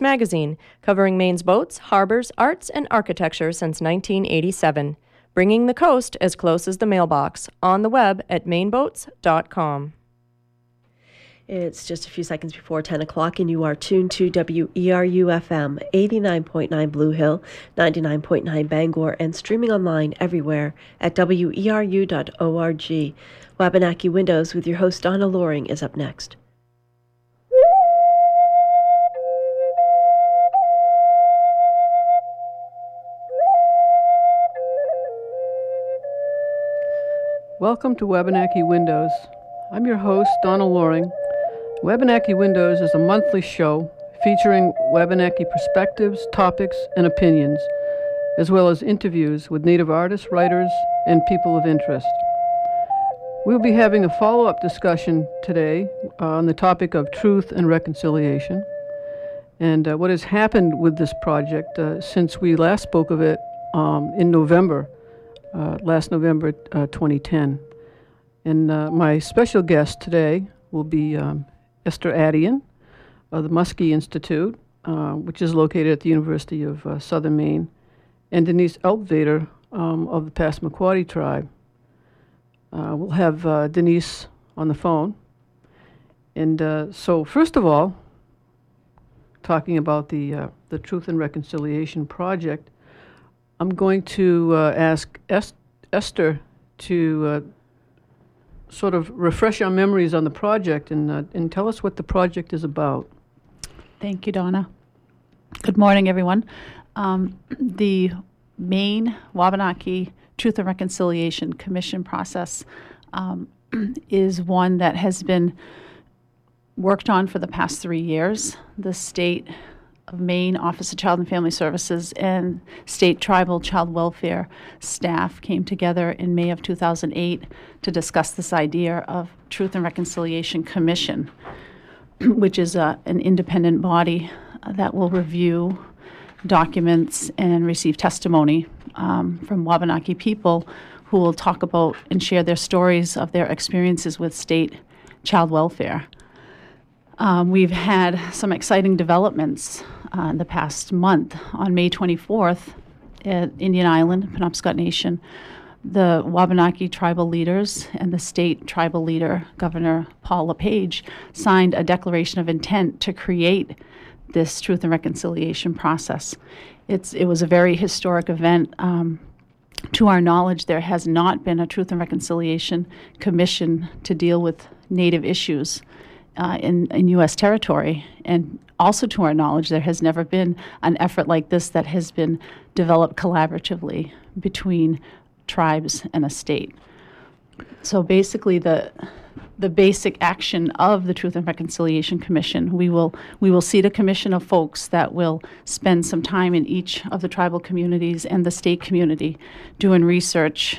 magazine, covering Maine's boats, harbors, arts, and architecture since 1987. Bringing the coast as close as the mailbox, on the web at mainboats.com. It's just a few seconds before 10 o'clock, and you are tuned to WERU-FM, 89.9 Blue Hill, 99.9 Bangor, and streaming online everywhere at weru.org. Wabanaki Windows with your host Donna Loring is up next. Welcome to Wabanaki Windows. I'm your host, Donna Loring. Wabanaki Windows is a monthly show featuring Wabanaki perspectives, topics, and opinions, as well as interviews with Native artists, writers, and people of interest. We'll be having a follow-up discussion today on the topic of truth and reconciliation, and what has happened with this project since we last spoke of it in November. Last November 2010. And my special guest today will be Esther Attean of the Muskie Institute, which is located at the University of Southern Maine, and Denise Altvater of the Passamaquoddy Tribe. We'll have Denise on the phone. And so first of all, talking about the Truth and Reconciliation Project, I'm going to ask Esther to sort of refresh our memories on the project and tell us what the project is about. Thank you, Donna. Good morning, everyone. The Maine Wabanaki Truth and Reconciliation Commission process is one that has been worked on for the past 3 years. The state of Maine Office of Child and Family Services and state tribal child welfare staff came together in May of 2008 to discuss this idea of Truth and Reconciliation Commission, which is an independent body that will review documents and receive testimony from Wabanaki people who will talk about and share their stories of their experiences with state child welfare. We've had some exciting developments in the past month. On May 24th at Indian Island, Penobscot Nation, the Wabanaki tribal leaders and the state tribal leader, Governor Paul LePage, signed a declaration of intent to create this truth and reconciliation process. It was a very historic event. To our knowledge, there has not been a Truth and Reconciliation Commission to deal with Native issues in U.S. territory. And also to our knowledge, there has never been an effort like this that has been developed collaboratively between tribes and a state. So basically the basic action of the Truth and Reconciliation Commission, we will seat a commission of folks that will spend some time in each of the tribal communities and the state community doing research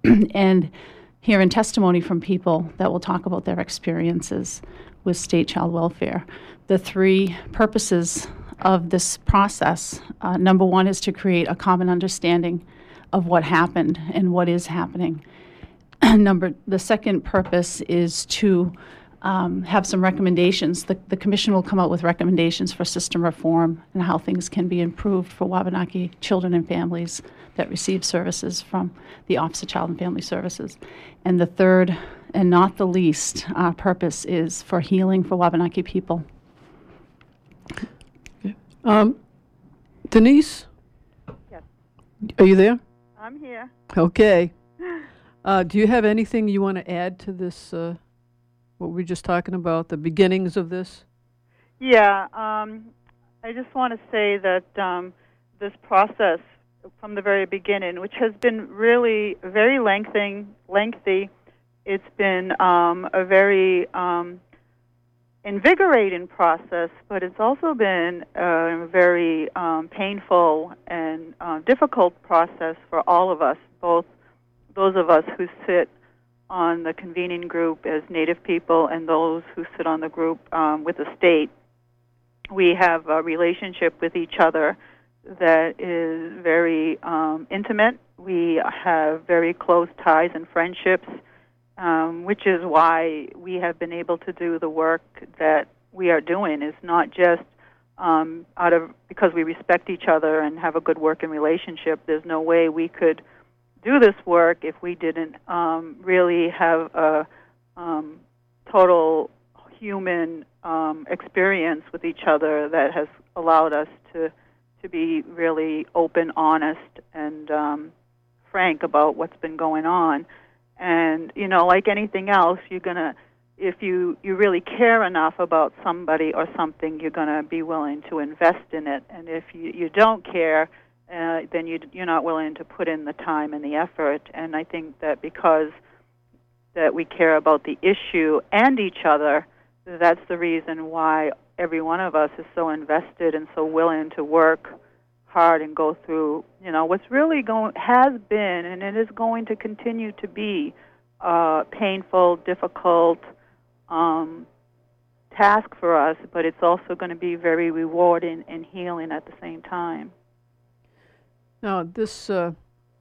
and hearing testimony from people that will talk about their experiences with state child welfare. The three purposes of this process, number one is to create a common understanding of what happened and what is happening. The second purpose is to have some recommendations. The commission will come out with recommendations for system reform and how things can be improved for Wabanaki children and families that receive services from the Office of Child and Family Services. And the third, and not the least, purpose is for healing for Wabanaki people. Denise? Yes. Are you there? I'm here. Okay. Do you have anything you want to add to this, what we were just talking about, the beginnings of this? Yeah. I just want to say that this process from the very beginning, which has been really very lengthy. It's been a very invigorating process, but it's also been a very painful and difficult process for all of us, both those of us who sit on the convening group as Native people and those who sit on the group with the state. We have a relationship with each other that is very intimate. We have very close ties and friendships, which is why we have been able to do the work that we are doing. It's not just because we respect each other and have a good working relationship. There's no way we could do this work if we didn't really have a total human experience with each other that has allowed us to be really open, honest, and frank about what's been going on. And, you know, like anything else, you're going to, if you really care enough about somebody or something, you're going to be willing to invest in it. And if you don't care, then you're not willing to put in the time and the effort. And I think that because that we care about the issue and each other, that's the reason why every one of us is so invested and so willing to work hard and go through, you know, what's really has been, and it is going to continue to be, painful, difficult task for us, but it's also going to be very rewarding and healing at the same time. Now, this the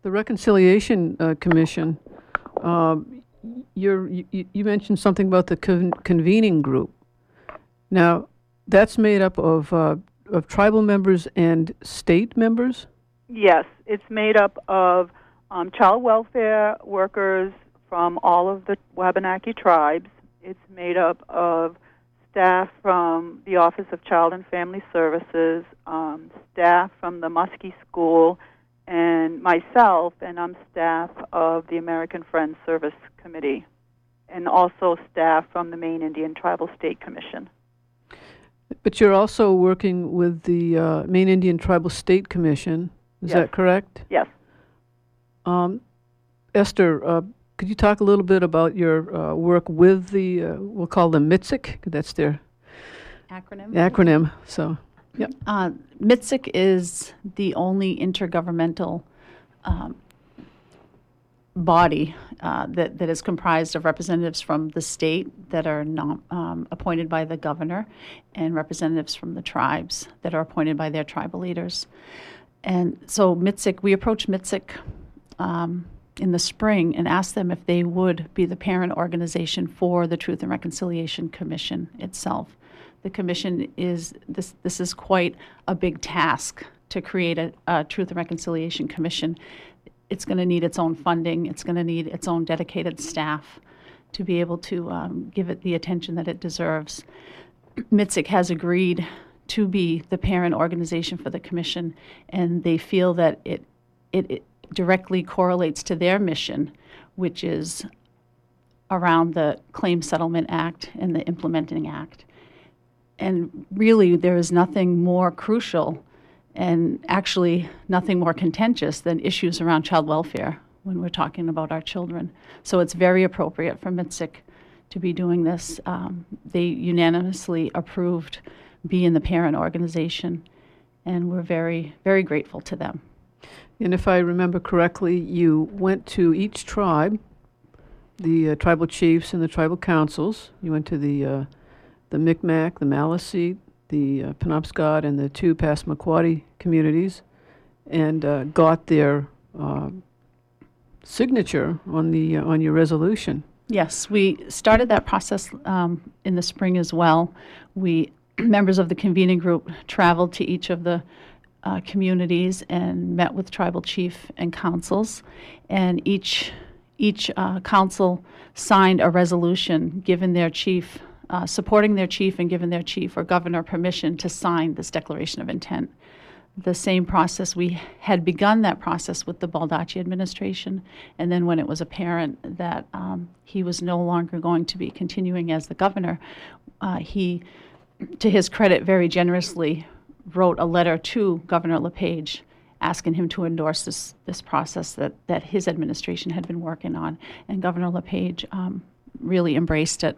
Reconciliation Commission. You mentioned something about the convening group. Now, that's made up of tribal members and state members? Yes, it's made up of child welfare workers from all of the Wabanaki tribes. It's made up of staff from the Office of Child and Family Services, staff from the Muskie School, and myself, and I'm staff of the American Friends Service Committee, and also staff from the Maine Indian Tribal State Commission. But you're also working with the Maine Indian Tribal State Commission, is that correct? Yes. Esther, could you talk a little bit about your work with the, we'll call them MITSIC, that's their acronym, so... Yep. MITSIC is the only intergovernmental body that is comprised of representatives from the state that are not appointed by the governor, and representatives from the tribes that are appointed by their tribal leaders. And so MITSIC, we approached MITSIC in the spring and asked them if they would be the parent organization for the Truth and Reconciliation Commission itself. The commission is, this is quite a big task to create a Truth and Reconciliation Commission. It's going to need its own funding. It's going to need its own dedicated staff to be able to give it the attention that it deserves. MITSIC has agreed to be the parent organization for the commission, and they feel that it directly correlates to their mission, which is around the Claim Settlement Act and the Implementing Act. And really, there is nothing more crucial and actually nothing more contentious than issues around child welfare when we're talking about our children. So it's very appropriate for MITSIC to be doing this. They unanimously approved being the parent organization, and we're very, very grateful to them. And if I remember correctly, you went to each tribe, the tribal chiefs and the tribal councils. You went to the Mi'kmaq, the Maliseet, the Penobscot, and the two Passamaquoddy communities, and got their signature on the on your resolution. Yes, we started that process in the spring as well. We members of the convening group traveled to each of the communities and met with tribal chief and councils, and each council signed a resolution giving their chief. Supporting their chief and giving their chief or governor permission to sign this declaration of intent. The same process, we had begun that process with the Baldacci administration, and then when it was apparent that he was no longer going to be continuing as the governor, he, to his credit, very generously wrote a letter to Governor LePage asking him to endorse this process that his administration had been working on. And Governor LePage really embraced it.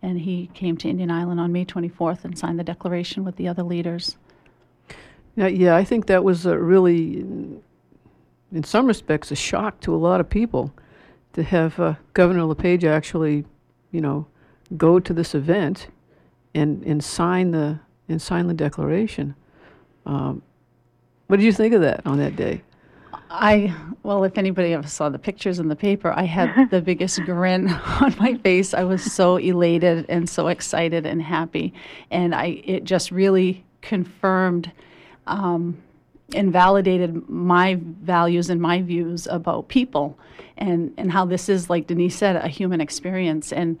And he came to Indian Island on May 24th and signed the declaration with the other leaders. Now, yeah, I think that was a really, in some respects, a shock to a lot of people to have Governor LePage actually, you know, go to this event and sign the declaration. What did you think of that on that day? Well, if anybody ever saw the pictures in the paper, I had the biggest grin on my face. I was so elated and so excited and happy. And it just really confirmed and validated my values and my views about people and how this is, like Denise said, a human experience. And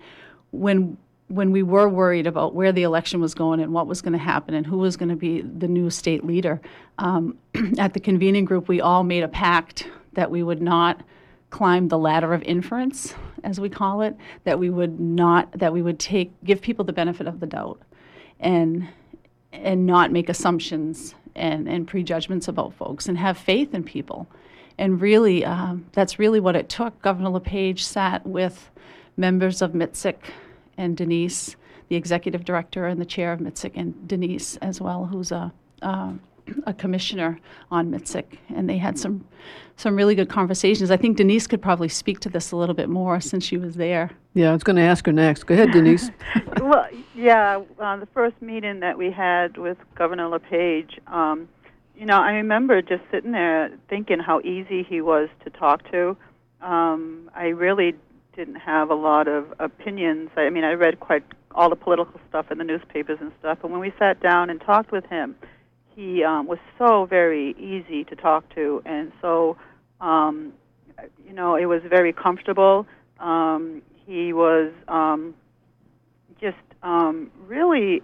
when we were worried about where the election was going and what was going to happen and who was going to be the new state leader, at the convening group, we all made a pact that we would not climb the ladder of inference, as we call it, that we would give people the benefit of the doubt and not make assumptions and prejudgments about folks and have faith in people. And really, that's really what it took. Governor LePage sat with members of MITSIC and Denise, the executive director and the chair of MITSIC, and Denise as well, who's a commissioner on MITSIC, and they had some really good conversations. I think Denise could probably speak to this a little bit more since she was there. Yeah, I was going to ask her next. Go ahead, Denise. Well, yeah, the first meeting that we had with Governor LePage, I remember just sitting there thinking how easy he was to talk to. I really didn't have a lot of opinions. I mean, I read quite all the political stuff in the newspapers and stuff, and when we sat down and talked with him, he was so very easy to talk to, and so, it was very comfortable. He was really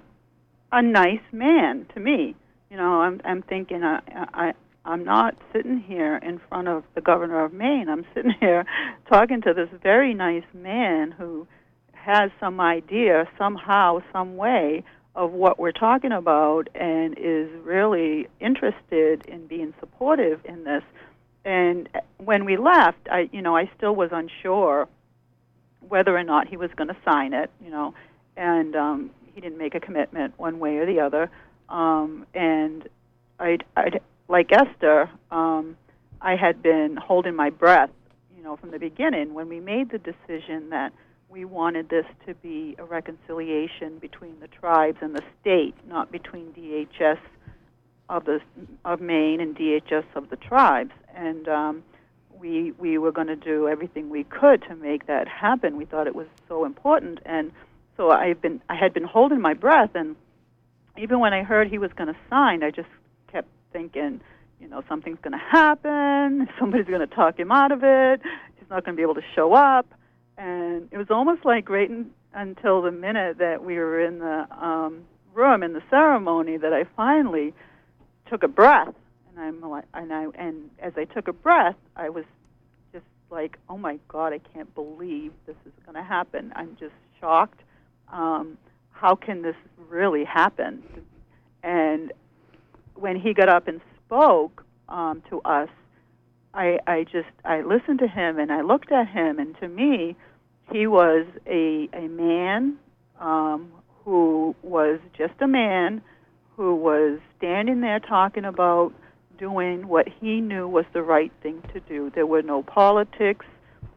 a nice man to me. You know, I'm thinking I'm not sitting here in front of the governor of Maine. I'm sitting here talking to this very nice man who has some idea somehow, some way, of what we're talking about and is really interested in being supportive in this. And when we left, I still was unsure whether or not he was going to sign it, and he didn't make a commitment one way or the other. And I'd like Esther, I had been holding my breath, from the beginning when we made the decision that we wanted this to be a reconciliation between the tribes and the state, not between DHS of Maine and DHS of the tribes. And we were going to do everything we could to make that happen. We thought it was so important, and so I had been holding my breath. And even when I heard he was going to sign, I just kept thinking, something's going to happen. Somebody's going to talk him out of it. He's not going to be able to show up. And it was almost like right until the minute that we were in the room in the ceremony that I finally took a breath. And as I took a breath, I was just like, oh my God, I can't believe this is going to happen. I'm just shocked. How can this really happen? And when he got up and spoke to us, I listened to him and I looked at him, and to me, he was a man who was just a man who was standing there talking about doing what he knew was the right thing to do. There were no politics,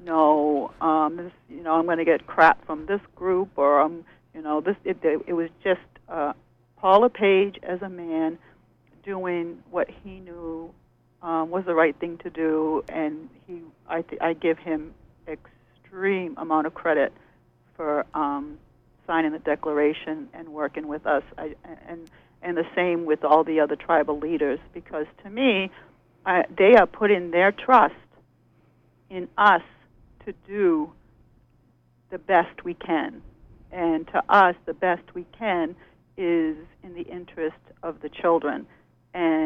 no, I'm going to get crap from this group, or it was just Paul LePage as a man doing what he knew was the right thing to do, and I give him extreme amount of credit for signing the declaration and working with us, and the same with all the other tribal leaders, because to me, they are putting their trust in us to do the best we can, and to us, the best we can is in the interest of the children. And,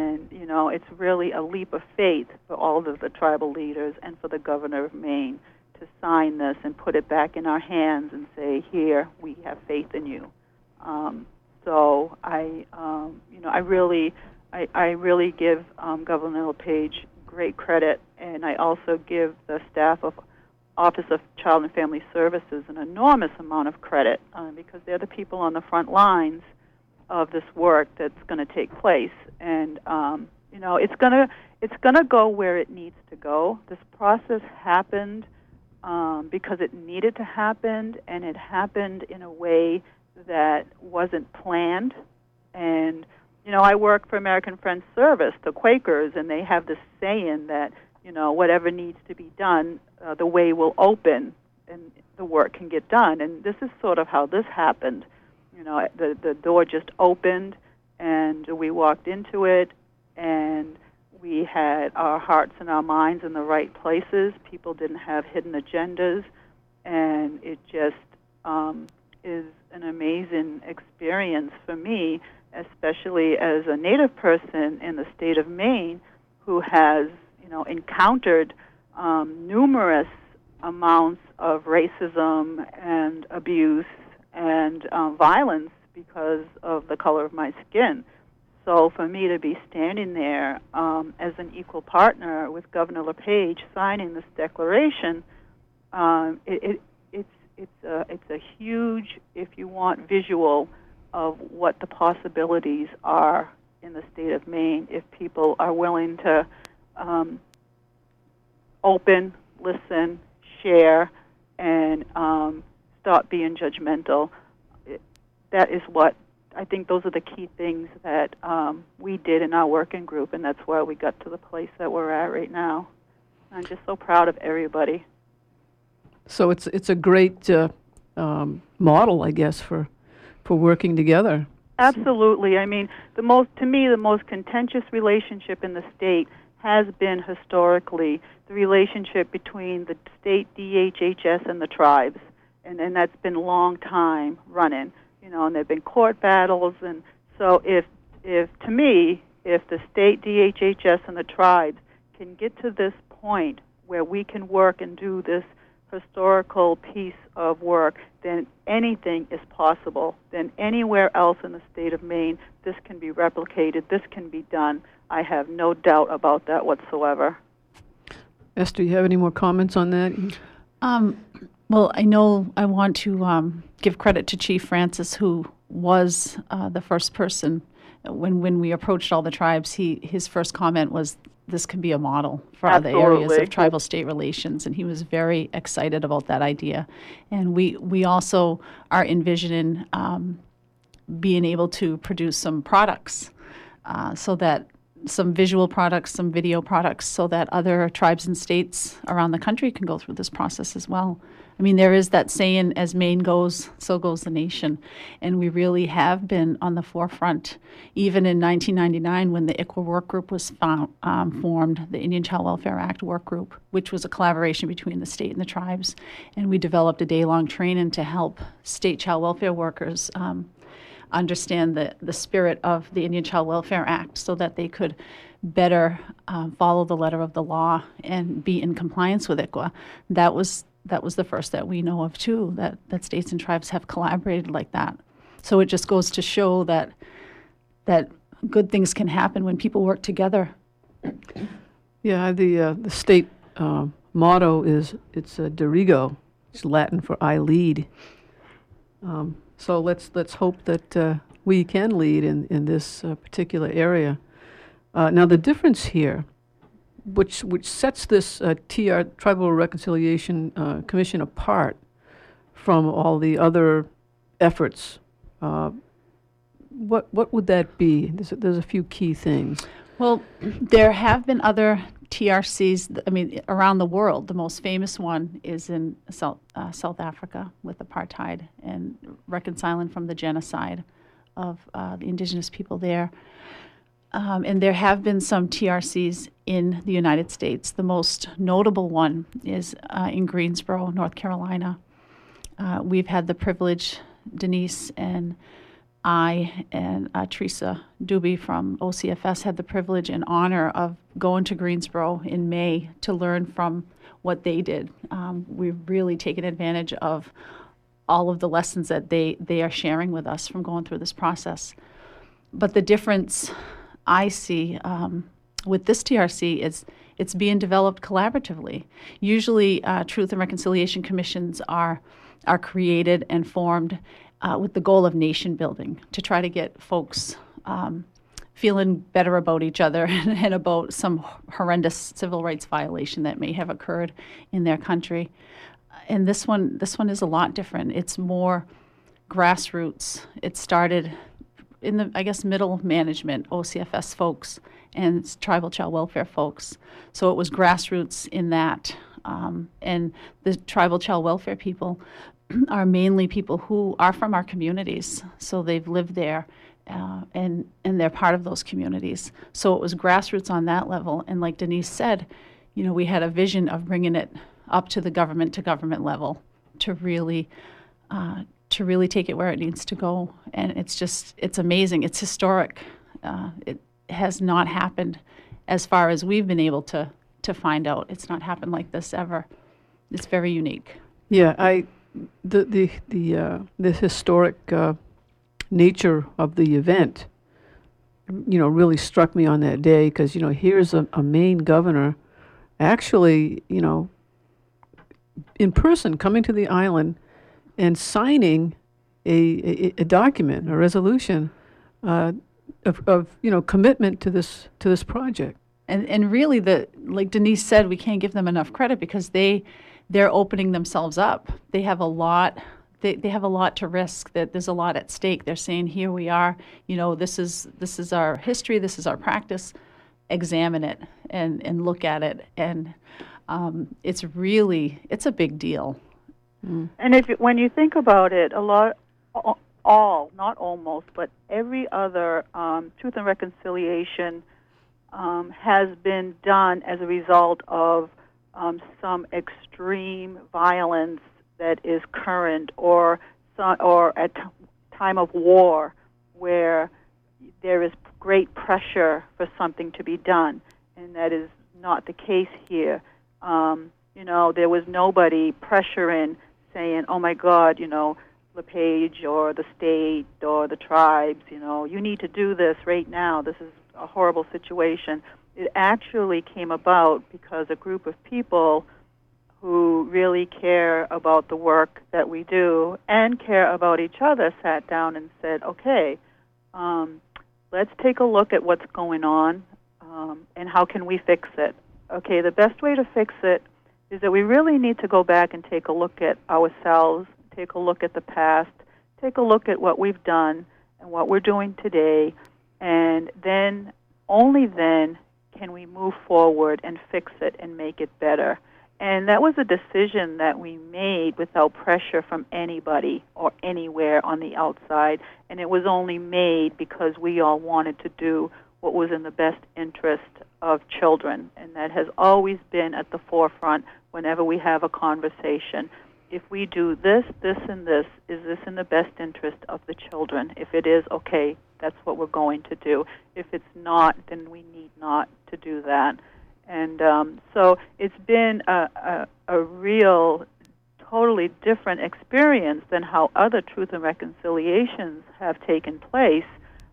it's really a leap of faith for all of the tribal leaders and for the governor of Maine to sign this and put it back in our hands and say, here, we have faith in you. So I really give Governor LePage great credit, and I also give the staff of Office of Child and Family Services an enormous amount of credit because they're the people on the front lines of this work that's going to take place, and it's going to go where it needs to go. This process happened because it needed to happen, and it happened in a way that wasn't planned. And I work for American Friends Service, the Quakers, and they have this saying that whatever needs to be done, the way will open, and the work can get done. And this is sort of how this happened. The door just opened, and we walked into it, and we had our hearts and our minds in the right places. People didn't have hidden agendas, and it just is an amazing experience for me, especially as a Native person in the state of Maine who has, you know, encountered numerous amounts of racism and abuse and violence because of the color of my skin. So for me to be standing there as an equal partner with Governor LePage signing this declaration, it's a huge, if you want, visual of what the possibilities are in the state of Maine if people are willing to open, listen, share, and stop being judgmental. That is what I think those are the key things that we did in our working group, and that's why we got to the place that we're at right now. I'm just so proud of everybody. So it's a great model, I guess, for working together. Absolutely. I mean, the most contentious relationship in the state has been historically the relationship between the state DHHS and the tribes, and that's been a long time running. You know, and there have been court battles, and so if the state DHHS and the tribes can get to this point where we can work and do this historical piece of work, then anything is possible. Then anywhere else in the state of Maine, this can be replicated, this can be done. I have no doubt about that whatsoever. Esther, you have any more comments on that? Well, I know I want to give credit to Chief Francis, who was the first person. When we approached all the tribes, his first comment was, this could be a model for Absolutely. Other areas of tribal state relations, and he was very excited about that idea. And we also are envisioning being able to produce some products so that some visual products, some video products, so that other tribes and states around the country can go through this process as well. I mean, there is that saying, as Maine goes, so goes the nation. And we really have been on the forefront. Even in 1999, when the ICWA work group was formed, the Indian Child Welfare Act work group, which was a collaboration between the state and the tribes. And we developed a day-long training to help state child welfare workers understand the spirit of the Indian Child Welfare Act so that they could better follow the letter of the law and be in compliance with ICWA. That was the first that we know of, too, that states and tribes have collaborated like that. So it just goes to show that good things can happen when people work together. Yeah, the state motto is, it's dirigo. It's Latin for I lead. So let's hope that we can lead in this particular area. Now, the difference here, which sets this TR Tribal Reconciliation Commission apart from all the other efforts, what would that be? There's a few key things. Well, there have been other TRCs, around the world. The most famous one is in South Africa with apartheid and reconciling from the genocide of the indigenous people there. And there have been some TRCs in the United States. The most notable one is in Greensboro, North Carolina. We've had the privilege, Denise and I and Teresa Duby from OCFS had the privilege and honor of going to Greensboro in May to learn from what they did. We've really taken advantage of all of the lessons that they are sharing with us from going through this process. But the difference I see with this TRC is it's being developed collaboratively. Usually Truth and Reconciliation Commissions are created and formed with the goal of nation building, to try to get folks feeling better about each other and about some horrendous civil rights violation that may have occurred in their country. And this one is a lot different. It's more grassroots. It started in the, I guess, middle management, OCFS folks and tribal child welfare folks. So it was grassroots in that. And the tribal child welfare people are mainly people who are from our communities, so they've lived there. and they're part of those communities. So it was grassroots on that level. And like Denise said, you know, we had a vision of bringing it up to the government-to-government level to really take it where it needs to go. And it's just, it's amazing. It's historic. It has not happened as far as we've been able to find out. It's not happened like this ever. It's very unique. Yeah, the historic nature of the event, you know, really struck me on that day because, you know, here's a Maine governor actually, you know, in person coming to the island and signing a document, a resolution of you know, commitment to this project. And really, the like Denise said, we can't give them enough credit because they're opening themselves up. They have a lot. They have a lot to risk. That there's a lot at stake. They're saying, here we are. You know, this is our history. This is our practice. Examine it and look at it. And it's really, it's a big deal. Mm. And if when you think about it, a lot, all, not almost, but every other truth and reconciliation has been done as a result of some extreme violence that is current, or at time of war, where there is great pressure for something to be done, and that is not the case here. You know, there was nobody pressuring, saying, "Oh my God, you know, LePage or the state or the tribes, you know, you need to do this right now. This is a horrible situation." It actually came about because a group of people who really care about the work that we do and care about each other sat down and said, okay, let's take a look at what's going on and how can we fix it. Okay, the best way to fix it is that we really need to go back and take a look at ourselves, take a look at the past, take a look at what we've done and what we're doing today, and then only then can we move forward and fix it and make it better. And that was a decision that we made without pressure from anybody or anywhere on the outside. And it was only made because we all wanted to do what was in the best interest of children. And that has always been at the forefront whenever we have a conversation. If we do this, this, and this, is this in the best interest of the children? If it is, okay, that's what we're going to do. If it's not, then we need not to do that. And so it's been a real, totally different experience than how other truth and reconciliations have taken place.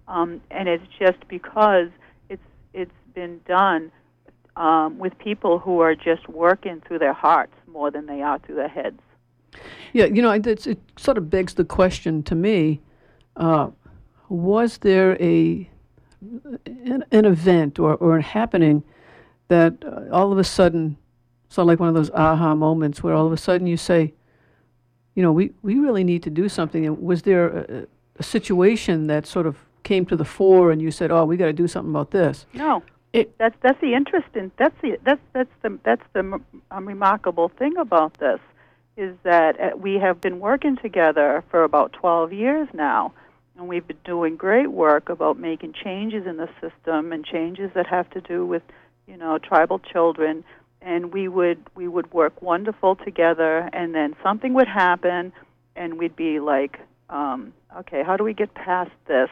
And it's just because it's been done with people who are just working through their hearts more than they are through their heads. Yeah, you know, it sort of begs the question to me, was there an event or a happening that all of a sudden, sort of like one of those aha moments where all of a sudden you say, you know, we really need to do something? And was there a situation that sort of came to the fore and you said, oh, we got to do something about this? No. That's the interesting, that's the remarkable thing about this, is that we have been working together for about 12 years now, and we've been doing great work about making changes in the system and changes that have to do with, you know, tribal children. And we would work wonderful together, and then something would happen, and we'd be like, okay, how do we get past this?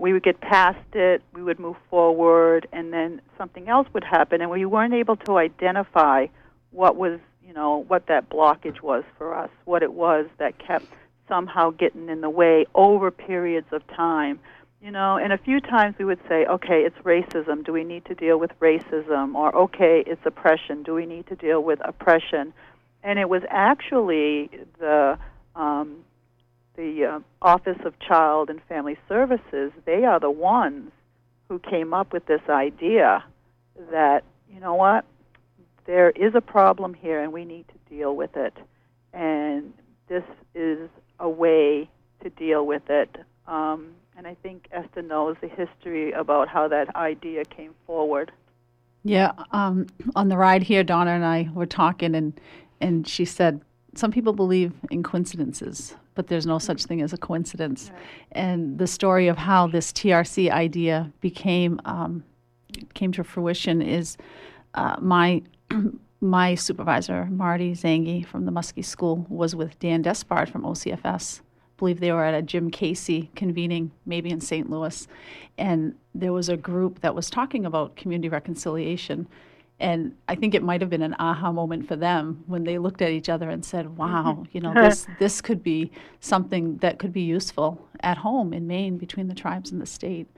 We would get past it, we would move forward, and then something else would happen, and we weren't able to identify what was, you know, what that blockage was for us, what it was that kept somehow getting in the way over periods of time. You know, and a few times we would say, okay, it's racism. Do we need to deal with racism? Or, okay, it's oppression. Do we need to deal with oppression? And it was actually the Office of Child and Family Services. They are the ones who came up with this idea that, you know what, there is a problem here and we need to deal with it. And this is a way to deal with it. And I think Esther knows the history about how that idea came forward. Yeah, on the ride here, Donna and I were talking, and she said, some people believe in coincidences, but there's no such thing as a coincidence. Right. And the story of how this TRC idea came to fruition is my supervisor, Marty Zangi, from the Muskie School, was with Dan Despard from OCFS. I believe they were at a Jim Casey convening, maybe in St. Louis. And there was a group that was talking about community reconciliation. And I think it might have been an aha moment for them when they looked at each other and said, wow, this could be something that could be useful at home in Maine between the tribes and the state.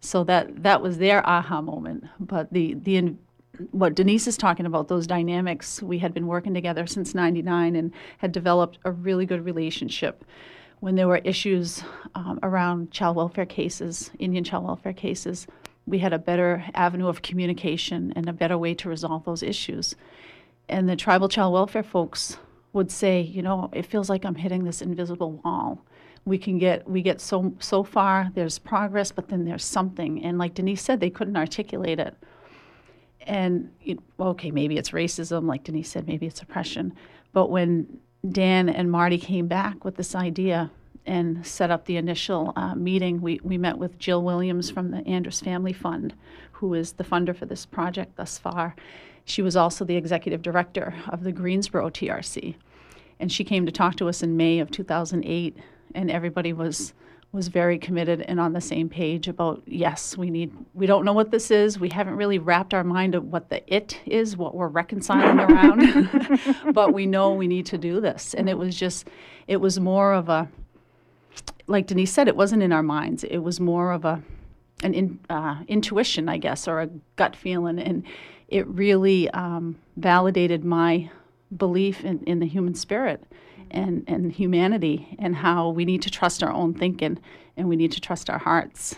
So that was their aha moment. But what Denise is talking about, those dynamics, we had been working together since 99 and had developed a really good relationship. When there were issues around Indian child welfare cases, we had a better avenue of communication and a better way to resolve those issues. And the tribal child welfare folks would say, it feels like I'm hitting this invisible wall. We get so far, there's progress, but then there's something. And like Denise said, they couldn't articulate it. And, maybe it's racism. Like Denise said, maybe it's oppression. But when Dan and Marty came back with this idea and set up the initial meeting, we met with Jill Williams from the Anders Family Fund, who is the funder for this project thus far. She was also the executive director of the Greensboro TRC. And she came to talk to us in May of 2008, and everybody was very committed and on the same page about, yes, we don't know what this is. We haven't really wrapped our mind of what the it is, what we're reconciling around, but we know we need to do this. And it was more of a, like Denise said, it wasn't in our minds. It was more of an intuition, I guess, or a gut feeling. And it really validated my belief in the human spirit and humanity, and how we need to trust our own thinking and we need to trust our hearts.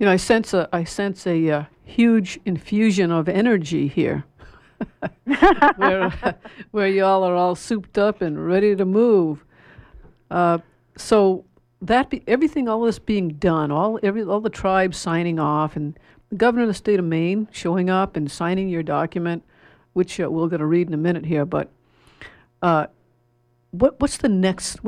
I sense a huge infusion of energy here, where y'all are all souped up and ready to move. So all the tribes signing off, and the governor of the state of Maine showing up and signing your document, which we're going to read in a minute here, but. What are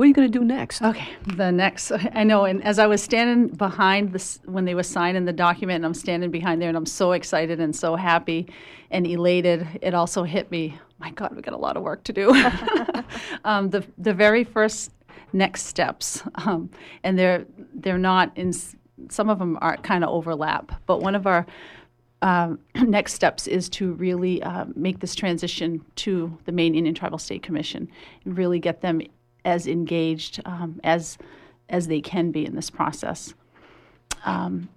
you going to do next? Okay, I know, and as I was standing behind this, when they were signing the document, and I'm standing behind there, and I'm so excited and so happy and elated, it also hit me, my God, we got a lot of work to do. The very first next steps, and they're not in, some of them are kind of overlap, but one of our next steps is to really make this transition to the Maine Indian Tribal State Commission and really get them as engaged as they can be in this process. And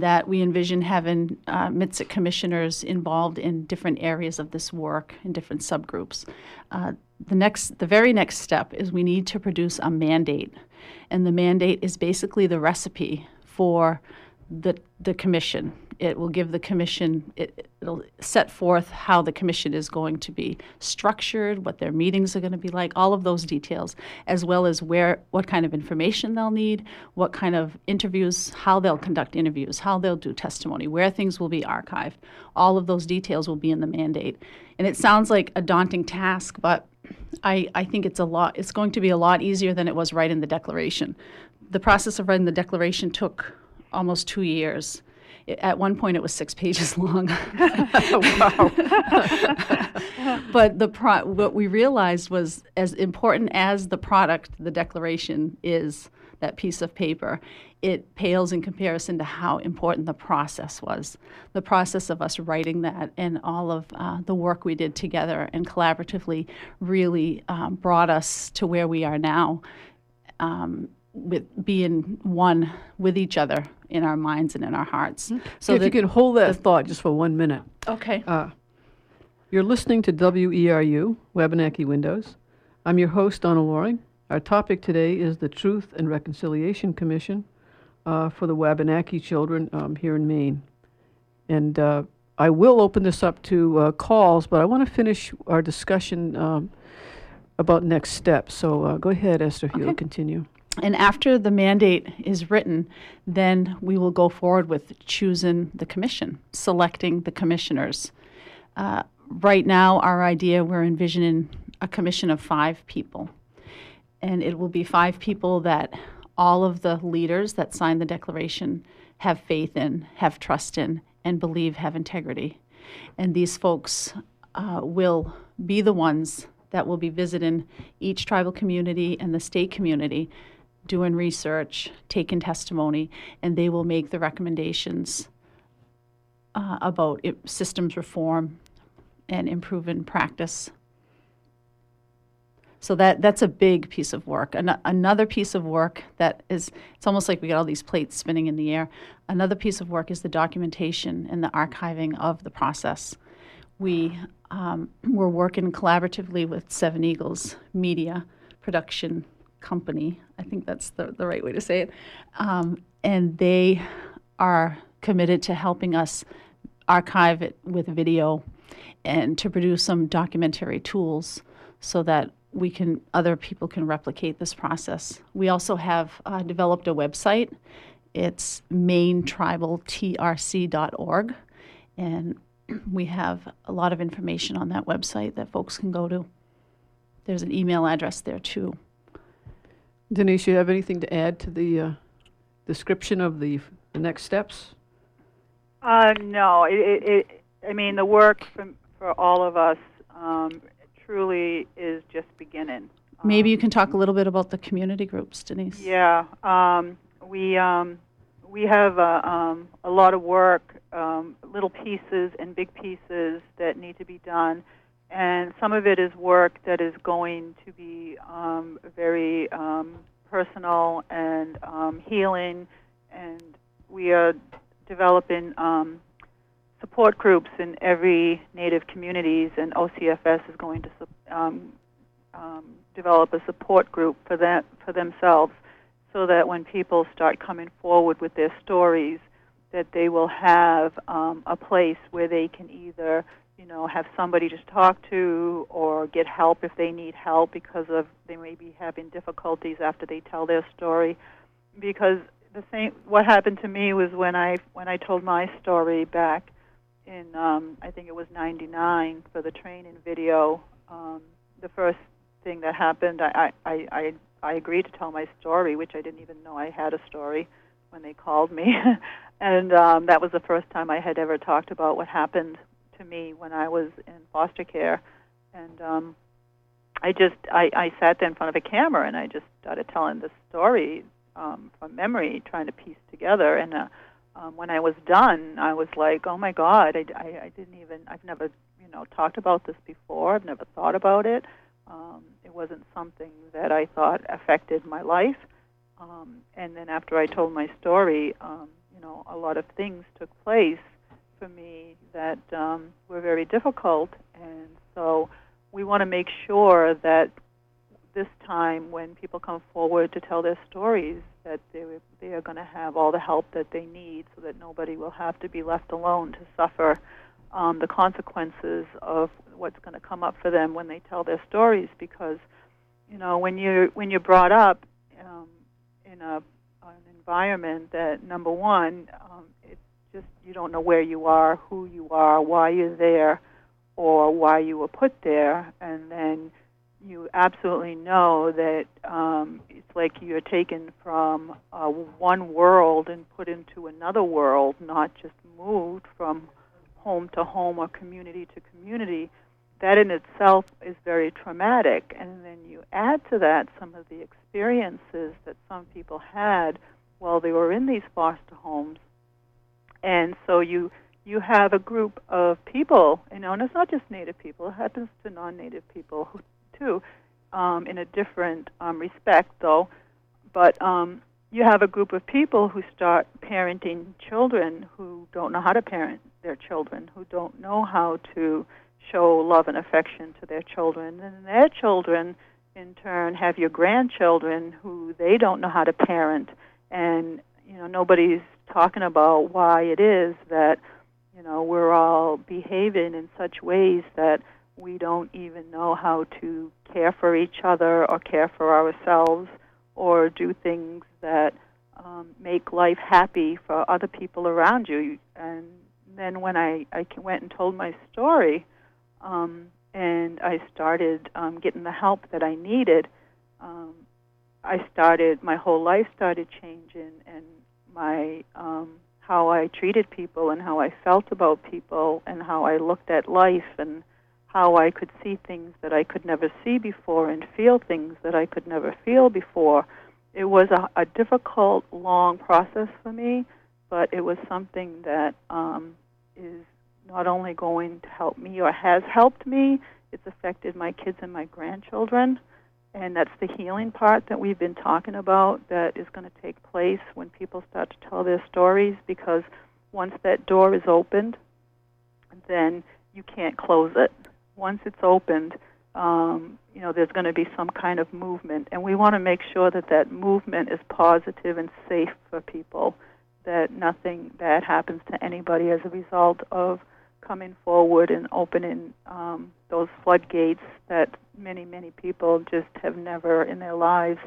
that we envision having MITSIC commissioners involved in different areas of this work in different subgroups. The very next step is we need to produce a mandate. And the mandate is basically the recipe for the commission. It will give the commission, it'll set forth how the commission is going to be structured, what their meetings are going to be like, all of those details, as well as what kind of information they'll need, what kind of interviews, how they'll conduct interviews, how they'll do testimony, where things will be archived. All of those details will be in the mandate. And it sounds like a daunting task, but I think it's going to be a lot easier than it was writing the declaration. The process of writing the declaration took almost 2 years. At one point, it was 6 pages long. Wow. But what we realized was, as important as the product, the declaration is, that piece of paper, it pales in comparison to how important the process was. The process of us writing that and all of the work we did together and collaboratively really brought us to where we are now, with being one with each other in our minds and in our hearts. So if you can hold that thought just for 1 minute. Okay. You're listening to WERU, Wabanaki Windows. I'm your host, Donna Loring. Our topic today is the Truth and Reconciliation Commission for the Wabanaki children here in Maine. And I will open this up to calls, but I want to finish our discussion about next steps. So go ahead, Esther, if you'll continue. And after the mandate is written, then we will go forward with choosing the commission, selecting the commissioners. Right now, our idea, we're envisioning a commission of 5 people. and it will be 5 people that all of the leaders that signed the declaration have faith in, have trust in, and believe have integrity. And these folks will be the ones that will be visiting each tribal community and the state community, doing research, taking testimony, and they will make the recommendations about systems reform and improving practice. So that's a big piece of work. Another piece of work that is, it's almost like we got all these plates spinning in the air. Another piece of work is the documentation and the archiving of the process. We were working collaboratively with Seven Eagles Media Production Company. I think that's the right way to say it. And they are committed to helping us archive it with video and to produce some documentary tools so that other people can replicate this process. We also have developed a website. It's maintribaltrc.org, and we have a lot of information on that website that folks can go to. There's an email address there too. Denise, you have anything to add to the description of the next steps? No. The work for all of us truly is just beginning. Maybe you can talk a little bit about the community groups, Denise. Yeah. We have a lot of work, little pieces and big pieces that need to be done. And some of it is work that is going to be very personal and healing. And we are developing support groups in every Native communities, and OCFS is going to develop a support group for themselves, so that when people start coming forward with their stories, that they will have a place where they can either have somebody to talk to or get help if they need help they may be having difficulties after they tell their story. Because what happened to me was when I told my story back in, I think it was 99 for the training video, the first thing that happened, I agreed to tell my story, which I didn't even know I had a story when they called me. And that was the first time I had ever talked about what happened to me when I was in foster care, and I sat there in front of a camera and I just started telling this story from memory, trying to piece together. And when I was done, I was like, "Oh my God! I've never, talked about this before. I've never thought about it. It wasn't something that I thought affected my life." And then after I told my story, a lot of things took place for me that were very difficult. And so we want to make sure that this time when people come forward to tell their stories that they are going to have all the help that they need, so that nobody will have to be left alone to suffer the consequences of what's going to come up for them when they tell their stories. Because when you're brought up in an environment that, number one, just you don't know where you are, who you are, why you're there, or why you were put there. And then you absolutely know that it's like you're taken from one world and put into another world, not just moved from home to home or community to community. That in itself is very traumatic. And then you add to that some of the experiences that some people had while they were in these foster homes. And so you have a group of people, and it's not just Native people. It happens to non-Native people too, in a different respect, though. But you have a group of people who start parenting children who don't know how to parent their children, who don't know how to show love and affection to their children. And their children, in turn, have your grandchildren who they don't know how to parent. And, nobody's talking about why it is that we're all behaving in such ways that we don't even know how to care for each other or care for ourselves or do things that make life happy for other people around you. And then when I went and told my story and I started getting the help that I needed, I started, my whole life started changing, and my how I treated people and how I felt about people and how I looked at life and how I could see things that I could never see before and feel things that I could never feel before. It was a difficult, long process for me, but it was something that is not only going to help me or has helped me, it's affected my kids and my grandchildren. And that's the healing part that we've been talking about that is going to take place when people start to tell their stories, because once that door is opened, then you can't close it. Once it's opened, you know, there's going to be some kind of movement. And we want to make sure that that movement is positive and safe for people, that nothing bad happens to anybody as a result of coming forward and opening those floodgates that many, many people just have never in their lives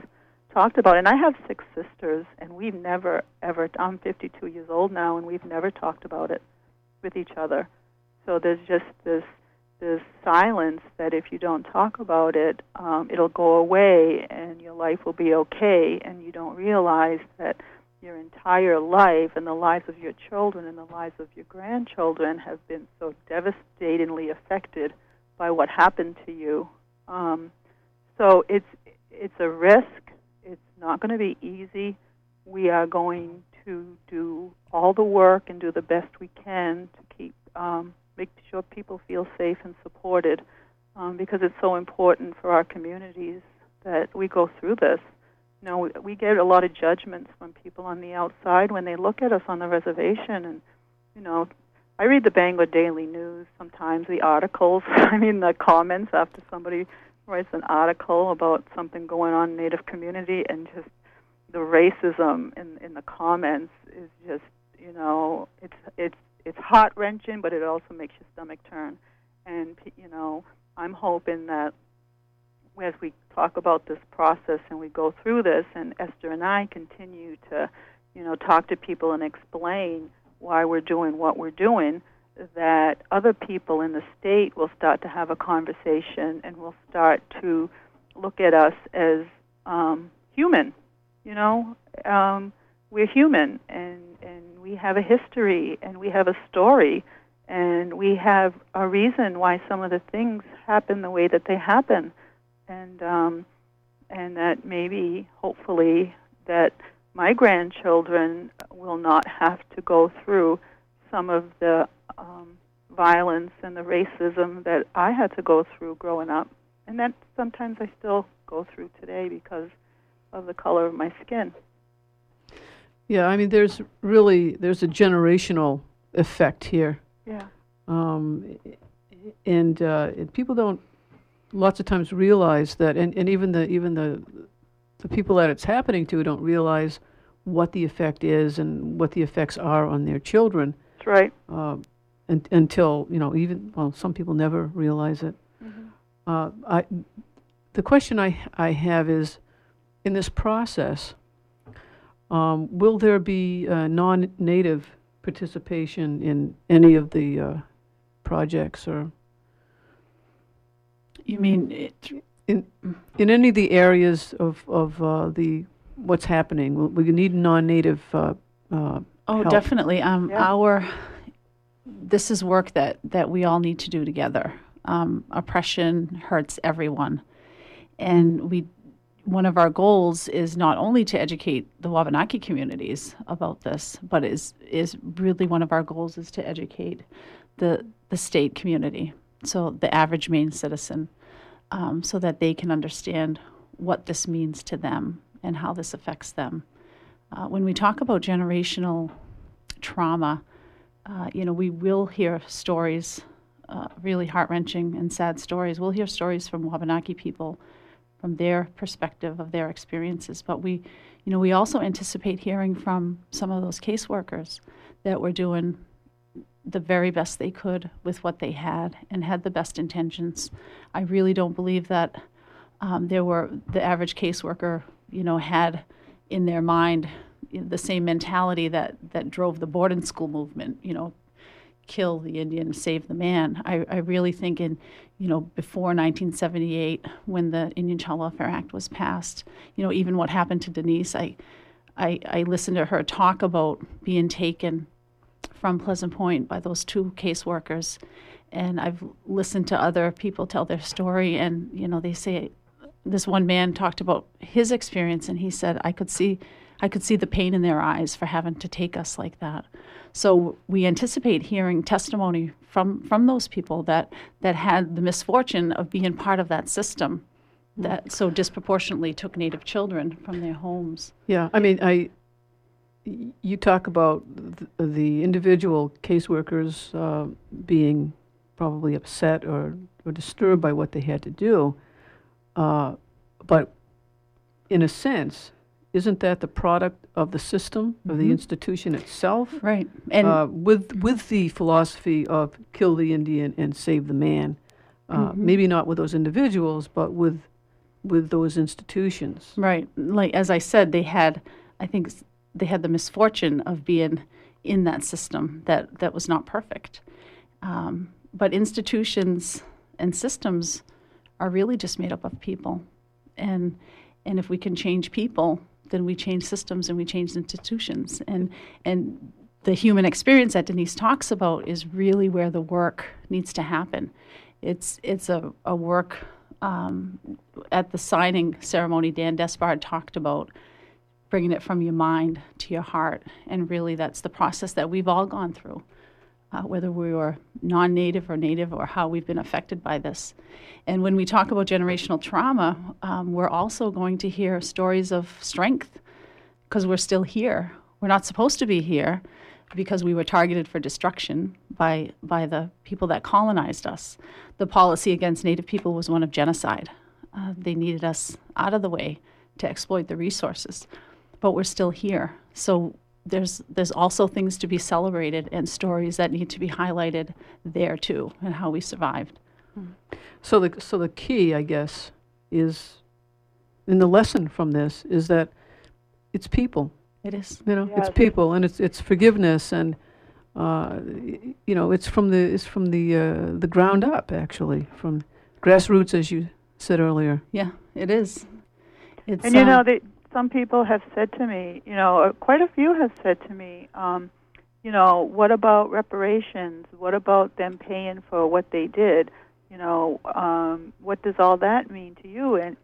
talked about. And I have 6 sisters, and we've never, ever, I'm 52 years old now, and we've never talked about it with each other. So there's just this silence that if you don't talk about it, it'll go away and your life will be okay, and you don't realize that your entire life and the lives of your children and the lives of your grandchildren have been so devastatingly affected by what happened to you. So it's a risk. It's not going to be easy. We are going to do all the work and do the best we can to keep make sure people feel safe and supported, because it's so important for our communities that we go through this. You know, we get a lot of judgments from people on the outside when they look at us on the reservation. And, you know, I read the Bangor Daily News sometimes, the articles, I mean the comments after somebody writes an article about something going on in Native community, and just the racism in the comments is just, you know, it's heart-wrenching, but it also makes your stomach turn. And, you know, I'm hoping that as we talk about this process and we go through this, and Esther and I continue to, you know, talk to people and explain why we're doing what we're doing, that other people in the state will start to have a conversation and will start to look at us as human. You know, we're human, and we have a history, and we have a story, and we have a reason why some of the things happen the way that they happen. And that maybe, hopefully, that my grandchildren will not have to go through some of the violence and the racism that I had to go through growing up, and that sometimes I still go through today because of the color of my skin. Yeah, I mean, there's a generational effect here. Yeah. And people don't lots of times realize that, and even the people that it's happening to don't realize what the effect is and what the effects are on their children. That's right. Until, you know, some people never realize it. Mm-hmm. The question I have is, in this process, will there be non-Native participation in any of the projects or... You mean in any of the areas of the what's happening? We need non-Native help. Definitely. Yeah. This is work that we all need to do together. Oppression hurts everyone, and one of our goals is not only to educate the Wabanaki communities about this, but is really one of our goals is to educate the state community. So the average Maine citizen, so that they can understand what this means to them and how this affects them. When we talk about generational trauma, you know, we will hear stories, really heart-wrenching and sad stories. We'll hear stories from Wabanaki people from their perspective of their experiences. But we also anticipate hearing from some of those caseworkers that were doing the very best they could with what they had and had the best intentions. I really don't believe that the average caseworker, you know, had in their mind the same mentality that drove the boarding school movement. You know, kill the Indian, save the man. I really think before 1978, when the Indian Child Welfare Act was passed, even what happened to Denise, I listened to her talk about being taken from Pleasant Point by those two caseworkers. And I've listened to other people tell their story. And, they say, this one man talked about his experience, and he said, I could see the pain in their eyes for having to take us like that. So we anticipate hearing testimony from those people that had the misfortune of being part of that system that so disproportionately took Native children from their homes. Yeah, you talk about the individual caseworkers being probably upset or disturbed by what they had to do, but in a sense, isn't that the product of the system, of the institution itself? Right. And with the philosophy of kill the Indian and save the man, maybe not with those individuals, but with those institutions. Right. Like, as I said, they had the misfortune of being in that system that was not perfect. But institutions and systems are really just made up of people. And if we can change people, then we change systems and we change institutions. And the human experience that Denise talks about is really where the work needs to happen. It's a work at the signing ceremony. Dan Despard talked about bringing it from your mind to your heart. And really that's the process that we've all gone through, whether we were non-Native or Native, or how we've been affected by this. And when we talk about generational trauma, we're also going to hear stories of strength, because we're still here. We're not supposed to be here because we were targeted for destruction by the people that colonized us. The policy against Native people was one of genocide. They needed us out of the way to exploit the resources, but we're still here. So there's also things to be celebrated and stories that need to be highlighted there too, and how we survived. So the key, I guess, is, and the lesson from this is that it's people. It is. Yeah, it's people, and it's forgiveness, and it's from the ground up, actually, from grassroots, as you said earlier. Yeah, it is. It's, and some people have said to me, quite a few have said to me, what about reparations? What about them paying for what they did? What does all that mean to you? And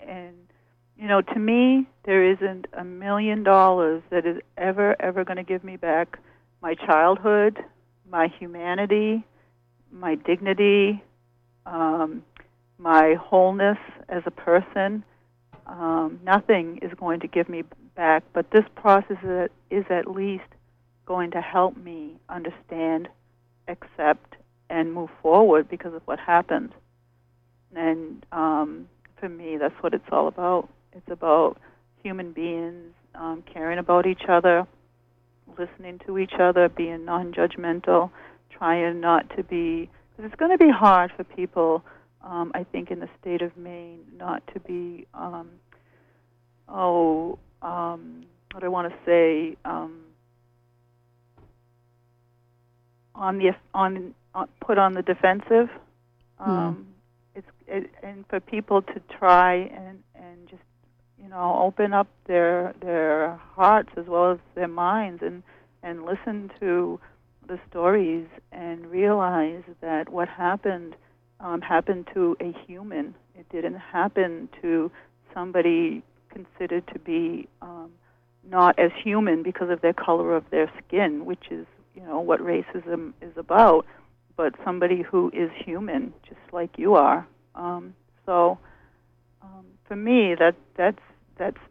to me, there isn't $1 million that is ever going to give me back my childhood, my humanity, my dignity, my wholeness as a person. Nothing is going to give me back, but this process is at least going to help me understand, accept, and move forward because of what happened. And for me, that's what it's all about. It's about human beings caring about each other, listening to each other, being non-judgmental, trying not to be, because it's going to be hard for people, I think, in the state of Maine, not to be, put on the defensive. And for people to try and just, open up their hearts as well as their minds and listen to the stories and realize that what happened happened to a human. It didn't happen to somebody considered to be not as human because of their color of their skin, which is, what racism is about, but somebody who is human, just like you are. So for me, that's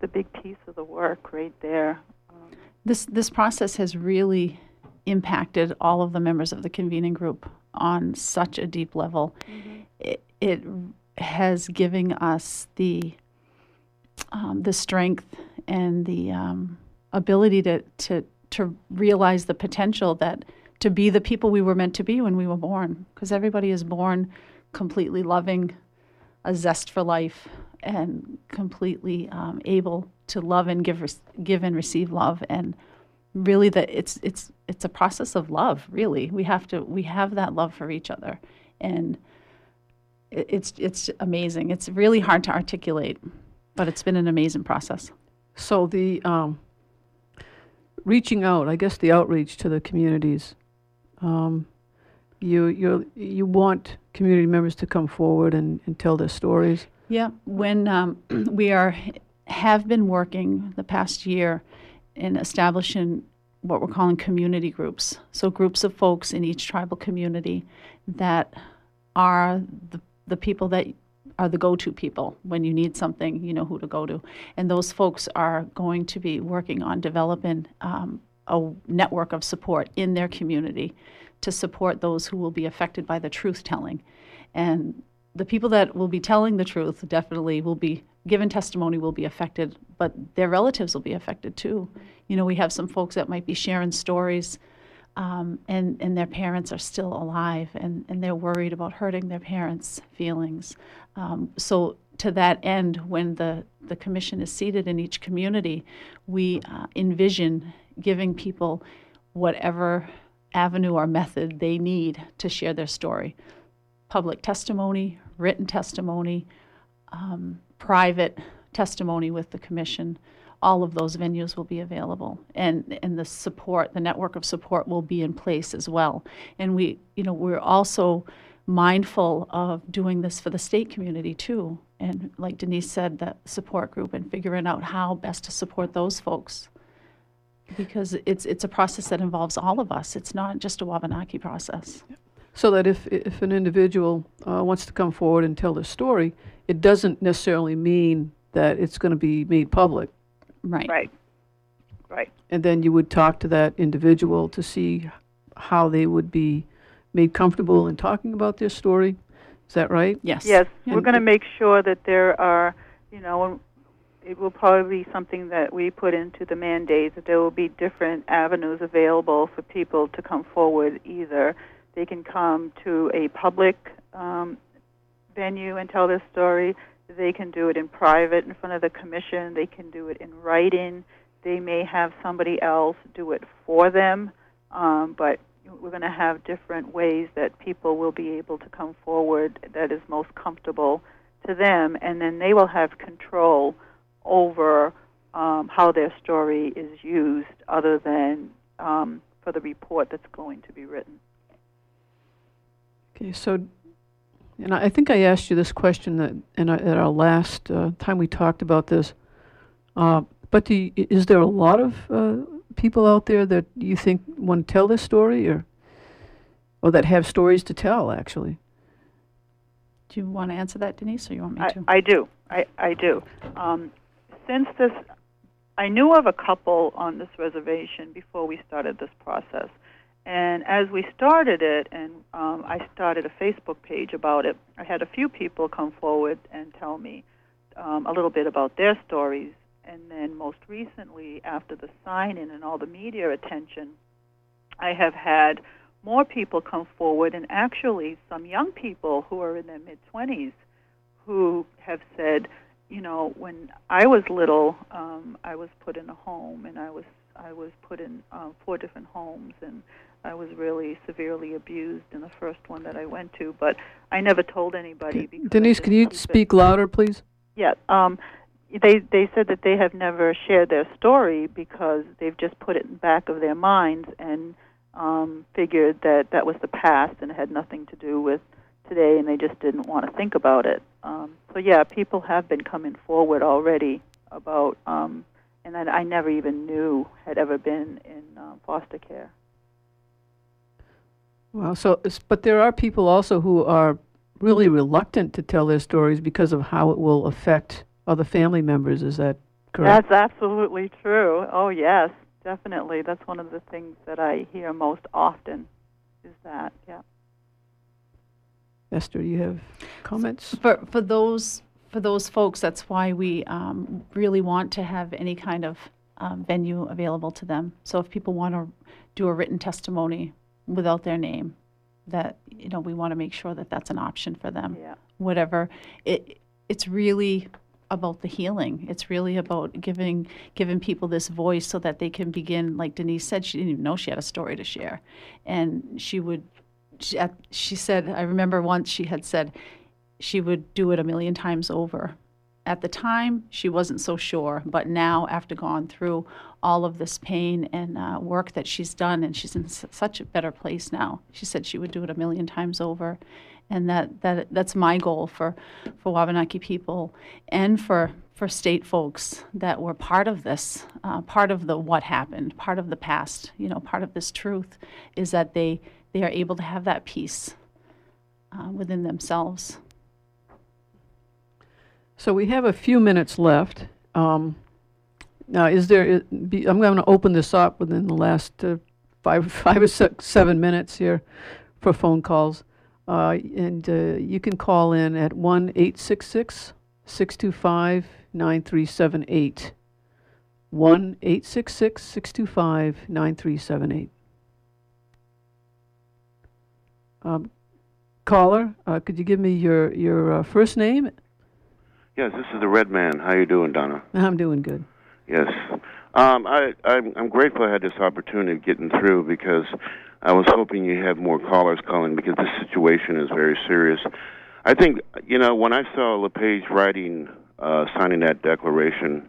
the big piece of the work right there. This process has really impacted all of the members of the convening group on such a deep level. It has given us the strength and the ability to realize the potential that to be the people we were meant to be when we were born, because everybody is born completely loving, a zest for life, and completely able to love and give and receive love. And really that it's a process of love, really. We have that love for each other, and it's amazing. It's really hard to articulate, but it's been an amazing process. So the reaching out, I guess the outreach to the communities, you want community members to come forward and tell their stories? Yeah, when we have been working the past year in establishing what we're calling community groups, so groups of folks in each tribal community that are the people that are the go-to people. When you need something, you know who to go to. And those folks are going to be working on developing a network of support in their community to support those who will be affected by the truth-telling. And the people that will be telling the truth definitely will be given testimony, will be affected, but their relatives will be affected too. You know, we have some folks that might be sharing stories and their parents are still alive, and they're worried about hurting their parents' feelings. So to that end, when the commission is seated in each community, we envision giving people whatever avenue or method they need to share their story. Public testimony, written testimony, private testimony with the commission. All of those venues will be available, and the support, the network of support, will be in place as well. And we're also mindful of doing this for the state community too. And like Denise said, that support group and figuring out how best to support those folks, because it's a process that involves all of us. It's not just a Wabanaki process. So that if an individual wants to come forward and tell their story, it doesn't necessarily mean that it's going to be made public. Right. And then you would talk to that individual to see how they would be made comfortable in talking about their story. Is that right? Yes. Yes. And we're going to make sure that there are, you know, it will probably be something that we put into the mandate, that there will be different avenues available for people to come forward. Either they can come to a public venue and tell their story. They can do it in private in front of the commission. They can do it in writing. They may have somebody else do it for them. But we're going to have different ways that people will be able to come forward that is most comfortable to them. And then they will have control over how their story is used, other than for the report that's going to be written. Okay, so... And I think I asked you this question at our last time we talked about this. But is there a lot of people out there that you think want to tell this story, or that have stories to tell, actually? Do you want to answer that, Denise, or you want me to? I do. Since this, I knew of a couple on this reservation before we started this process. And as we started it, and I started a Facebook page about it, I had a few people come forward and tell me a little bit about their stories. And then most recently, after the sign-in and all the media attention, I have had more people come forward, and actually some young people who are in their mid-20s who have said, you know, when I was little, I was put in a home, and I was put in 4 different homes, and I was really severely abused in the first one that I went to, but I never told anybody. Denise, can you speak louder, please? Yeah. They said that they have never shared their story because they've just put it in the back of their minds and figured that was the past and it had nothing to do with today, and they just didn't want to think about it. So, yeah, people have been coming forward already about... and that I never even knew had ever been in foster care. Well, but there are people also who are really reluctant to tell their stories because of how it will affect other family members. Is that correct? That's absolutely true. Oh, yes, definitely. That's one of the things that I hear most often is that, yeah. Esther, you have comments? For those folks, that's why we really want to have any kind of venue available to them. So if people want to do a written testimony without their name, that, you know, we want to make sure that that's an option for them. Yeah. Whatever. It's really about the healing. It's really about giving people this voice so that they can begin, like Denise said, she didn't even know she had a story to share. And she said, I remember once she had said she would do it 1,000,000 times over. At the time, she wasn't so sure, but now, after going through all of this pain and work that she's done, and she's in such a better place now, she said she would do it 1,000,000 times over. And that's my goal for Wabanaki people and for state folks that were part of this, part of the what happened, part of the past, part of this truth, is that they are able to have that peace within themselves. So we have a few minutes left. Now, I'm going to open this up within the last five or 7 minutes here for phone calls. And you can call in at 1-866-625-9378. 1-866-625-9378. Caller, could you give me your first name? Yes, this is the Red Man. How you doing, Donna? I'm doing good. Yes. I'm grateful I had this opportunity of getting through, because I was hoping you had more callers calling, because this situation is very serious. I think, when I saw LePage signing that declaration,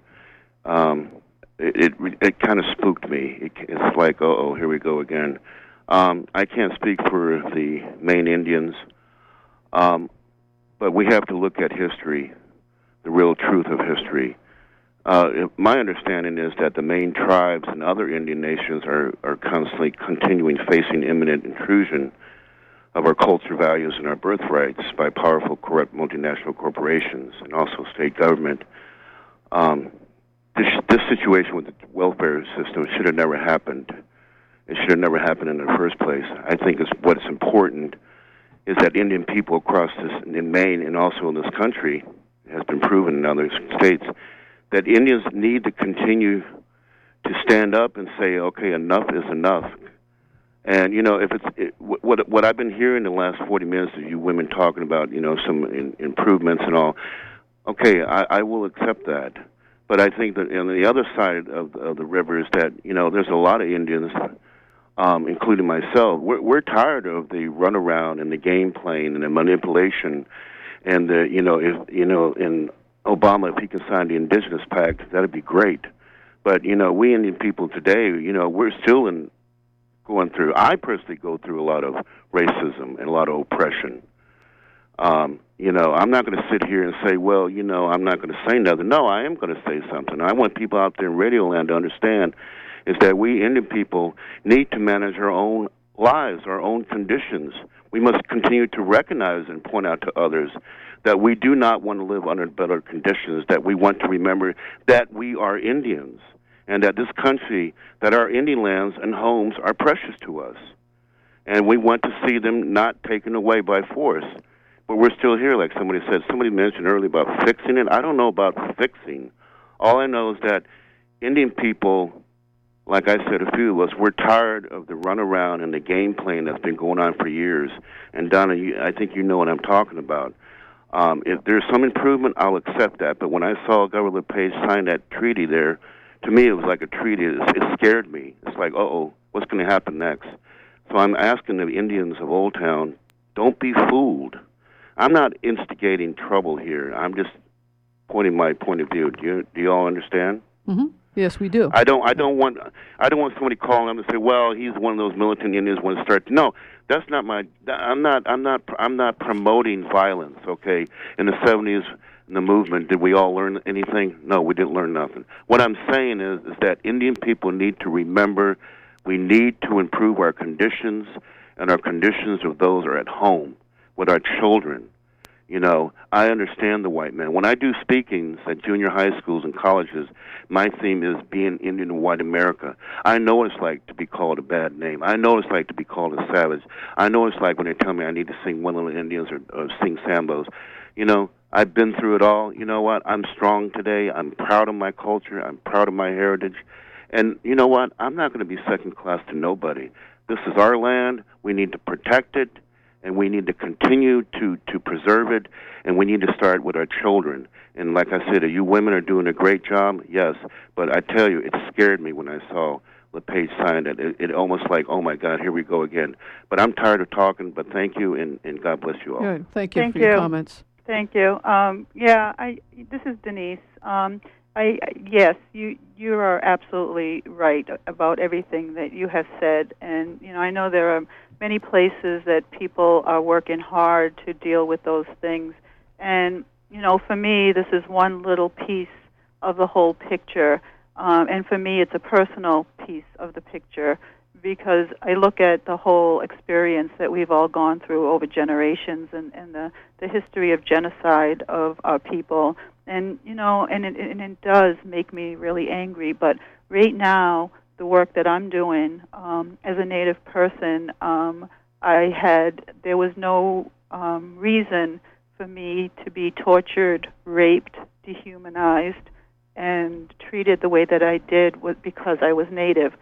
it kind of spooked me. It's like, uh-oh, here we go again. I can't speak for the Maine Indians, but we have to look at history, the real truth of history. My understanding is that the Maine tribes and other Indian nations are constantly facing imminent intrusion of our culture, values, and our birthrights by powerful, corrupt multinational corporations and also state government. This situation with the welfare system should have never happened. It should have never happened in the first place. I think what's important is that Indian people across in Maine and also in this country, has been proven in other states, that Indians need to continue to stand up and say, okay, enough is enough. And, if what I've been hearing the last 40 minutes of you women talking about, some improvements and all, okay, I will accept that. But I think that on the other side of the river is that, there's a lot of Indians, including myself, we're tired of the runaround and the game playing and the manipulation. And, in Obama, if he can sign the Indigenous Pact, that would be great. But, we Indian people today, we're still going through. I personally go through a lot of racism and a lot of oppression. I'm not going to sit here and say, well, I'm not going to say nothing. No, I am going to say something. I want people out there in Radio Land to understand is that we Indian people need to manage our own lives, our own conditions. We must continue to recognize and point out to others that we do not want to live under better conditions, that we want to remember that we are Indians and that this country, that our Indian lands and homes are precious to us. And we want to see them not taken away by force. But we're still here, like somebody said. Somebody mentioned earlier about fixing it. I don't know about fixing. All I know is that Indian people, like I said, a few of us, we're tired of the runaround and the game playing that's been going on for years. And, Donna, I think you know what I'm talking about. If there's some improvement, I'll accept that. But when I saw Governor LePage sign that treaty there, to me it was like a treaty. It scared me. It's like, uh-oh, what's going to happen next? So I'm asking the Indians of Old Town, don't be fooled. I'm not instigating trouble here. I'm just pointing my point of view. Do you all understand? Mm-hmm. Yes, we do. I don't want somebody calling them and say, "Well, he's one of those militant Indians want to start." No, that's not my. I'm not promoting violence. Okay, in the '70s, in the movement, did we all learn anything? No, we didn't learn nothing. What I'm saying is that Indian people need to remember we need to improve our conditions, and our conditions of those are at home with our children. I understand the white man. When I do speakings at junior high schools and colleges, my theme is being Indian in white America. I know what it's like to be called a bad name. I know what it's like to be called a savage. I know what it's like when they tell me I need to sing One Little Indians or sing Sambos. I've been through it all. You know what? I'm strong today. I'm proud of my culture. I'm proud of my heritage. And you know what? I'm not going to be second class to nobody. This is our land. We need to protect it. and we need to continue to preserve it, and we need to start with our children. And like I said, you women are doing a great job, yes, but I tell you, it scared me when I saw LePage signed it. It almost like, oh, my God, here we go again. But I'm tired of talking, but thank you, and God bless you all. Good. Thank you for your comments. Thank you. This is Denise. Yes, you are absolutely right about everything that you have said. And, you know, I know there are many places that people are working hard to deal with those things. And, you know, for me, this is one little piece of the whole picture. And for me, it's a personal piece of the picture because I look at the whole experience that we've all gone through over generations and the history of genocide of our people. And, you know, and it does make me really angry. But right now, the work that I'm doing as a Native person, there was no reason for me to be tortured, raped, dehumanized, and treated the way that I did was because I was Native.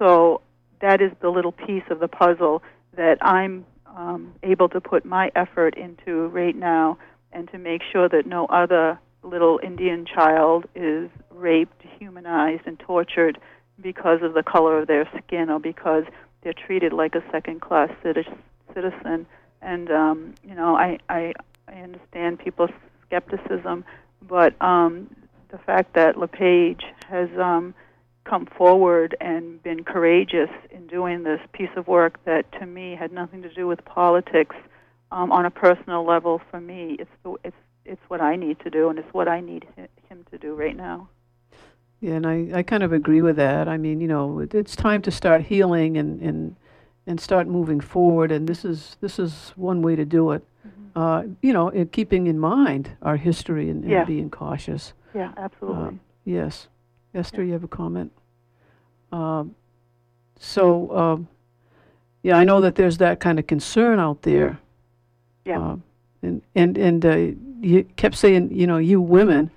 So that is the little piece of the puzzle that I'm able to put my effort into right now and to make sure that no other little Indian child is raped, dehumanized, and tortured because of the color of their skin or because they're treated like a second-class citizen. And, you know, I understand people's skepticism, but the fact that LePage has come forward and been courageous in doing this piece of work that, to me, had nothing to do with politics on a personal level for me. It's what I need to do, and it's what I need him to do right now. Yeah, and I kind of agree with that. I mean, you know, it's time to start healing and start moving forward, and this is one way to do it. Mm-hmm. You know, keeping in mind our history and being cautious. Yeah, absolutely. Yes. Esther, you have a comment? I know that there's that kind of concern out there. Yeah. You kept saying, you know, you women.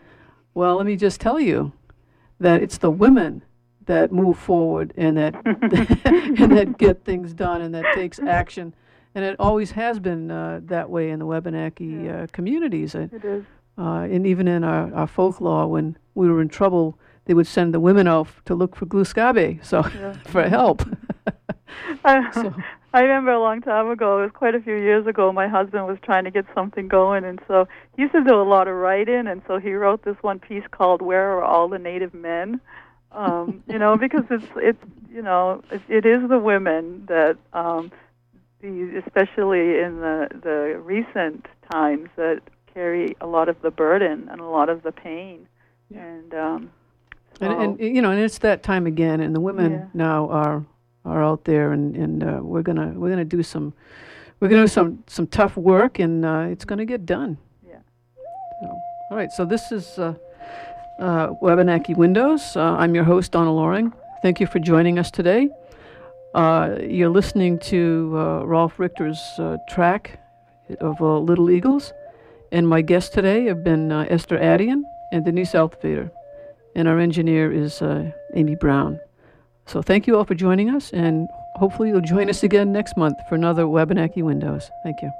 Well, let me just tell you that it's the women that move forward and that and that get things done and that takes action. And it always has been that way in the Wabanaki communities. It is. And even in our folklore, when we were in trouble, they would send the women out to look for Glooskabe, for help. I remember a long time ago, it was quite a few years ago, my husband was trying to get something going, and so he used to do a lot of writing, and so he wrote this one piece called "Where Are All the Native Men?" You know, because it is the women that, especially in the recent times, that carry a lot of the burden and a lot of the pain, and it's that time again. And the women now are out there, and we're gonna do some tough work, and it's gonna get done. Yeah. So, all right. So this is Wabanaki Windows. I'm your host, Donna Loring. Thank you for joining us today. You're listening to Rolf Richter's track of Little Eagles. And my guests today have been Esther Attean and Denise Altvater. And our engineer is Amy Brown. So thank you all for joining us, and hopefully you'll join us again next month for another Wabanaki Windows. Thank you.